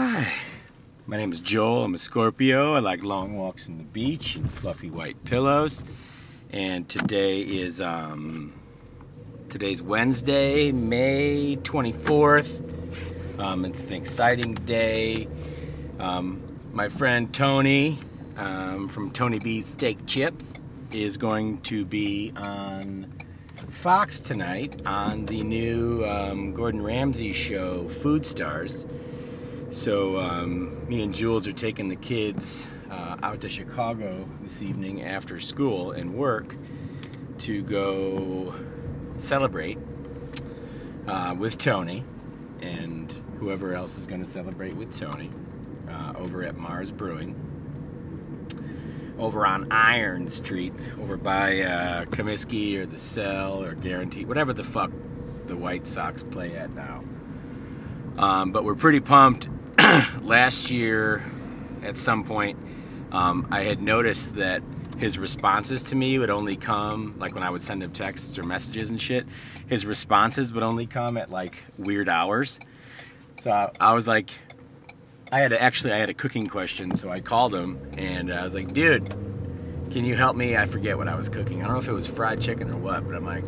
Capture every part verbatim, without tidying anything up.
Hi, my name is Joel. I'm a Scorpio. I like long walks on the beach and fluffy white pillows. And today is, um, today's Wednesday, May twenty-fourth. Um, it's an exciting day. Um, my friend Tony um, from Tony B's Steak Chips is going to be on Fox tonight on the new um, Gordon Ramsay show, Food Stars. So um, me and Jules are taking the kids uh, out to Chicago this evening after school and work to go celebrate uh, with Tony and whoever else is going to celebrate with Tony uh, over at Mars Brewing over on Iron Street over by uh, Comiskey or The Cell or Guaranteed, whatever the fuck the White Sox play at now. Um, but we're pretty pumped. Last year, at some point, um, I had noticed that his responses to me would only come, like when I would send him texts or messages and shit, his responses would only come at like weird hours. So I, I was like, I had to, actually I had a cooking question, so I called him and I was like, dude, can you help me? I forget what I was cooking. I don't know if it was fried chicken or what, but I'm like,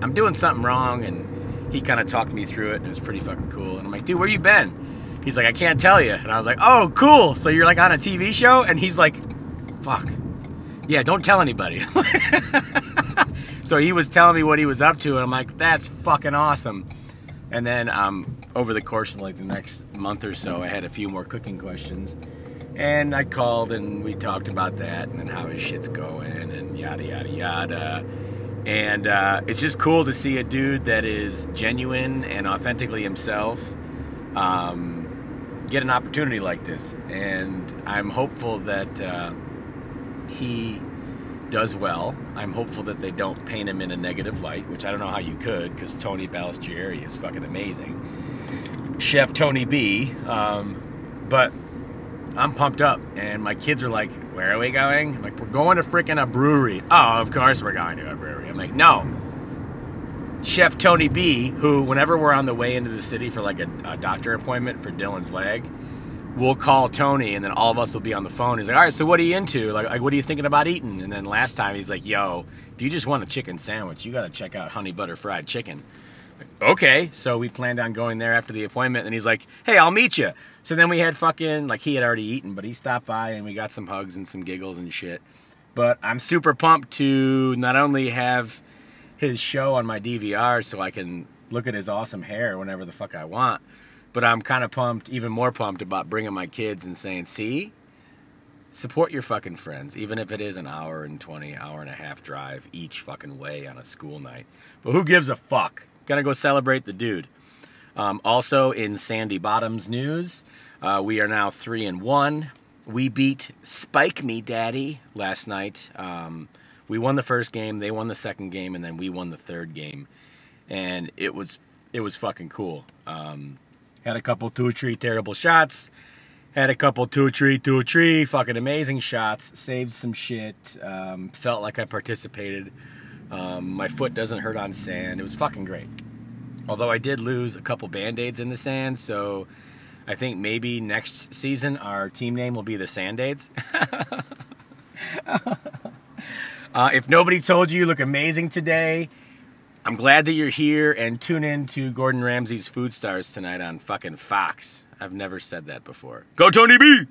I'm doing something wrong. And he kind of talked me through it, and it was pretty fucking cool. And I'm like, dude, where you been? He's like, I can't tell you. And I was like, oh, cool. So you're like on a T V show? And he's like, fuck. Yeah, don't tell anybody. So he was telling me what he was up to, and I'm like, that's fucking awesome. And then um, over the course of like the next month or so, I had a few more cooking questions. And I called, and we talked about that, and then how his shit's going, and yada, yada, yada. And uh, it's just cool to see a dude that is genuine and authentically himself um, get an opportunity like this. And I'm hopeful that uh, he does well. I'm hopeful that they don't paint him in a negative light, which I don't know how you could, because Tony Balistieri is fucking amazing. Chef Tony B. Um, but I'm pumped up, and my kids are like, where are we going? I'm like, we're going to freaking a brewery. Oh, of course we're going to a brewery. I'm like, no. Chef Tony B, who whenever we're on the way into the city for like a, a doctor appointment for Dylan's leg, we'll call Tony, and then all of us will be on the phone. He's like, all right, so what are you into? Like, like what are you thinking about eating? And then last time he's like, yo, if you just want a chicken sandwich, you got to check out Honey Butter Fried Chicken. Okay, so we planned on going there after the appointment, and he's like, hey, I'll meet you. So then we had fucking, like, he had already eaten, but he stopped by, and we got some hugs and some giggles and shit. But I'm super pumped to not only have his show on my D V R so I can look at his awesome hair whenever the fuck I want, but I'm kind of pumped, even more pumped, about bringing my kids and saying, see, support your fucking friends, even if it is an hour and twenty, hour and a half drive each fucking way on a school night. But who gives a fuck? Gonna go celebrate the dude. Um, also, in Sandy Bottoms news, uh, we are now three and one. We beat Spike Me Daddy last night. Um, we won the first game, they won the second game, and then we won the third game. And it was it was fucking cool. Um, had a couple two three terrible shots. Had a couple two three two three fucking amazing shots. Saved some shit. Um, felt like I participated. Um, my foot doesn't hurt on sand. It was fucking great. Although I did lose a couple Band-Aids in the sand, so I think maybe next season our team name will be the Sand-Aids. uh, if nobody told you, you look amazing today. I'm glad that you're here, and tune in to Gordon Ramsay's Food Stars tonight on fucking Fox. I've never said that before. Go Tony B!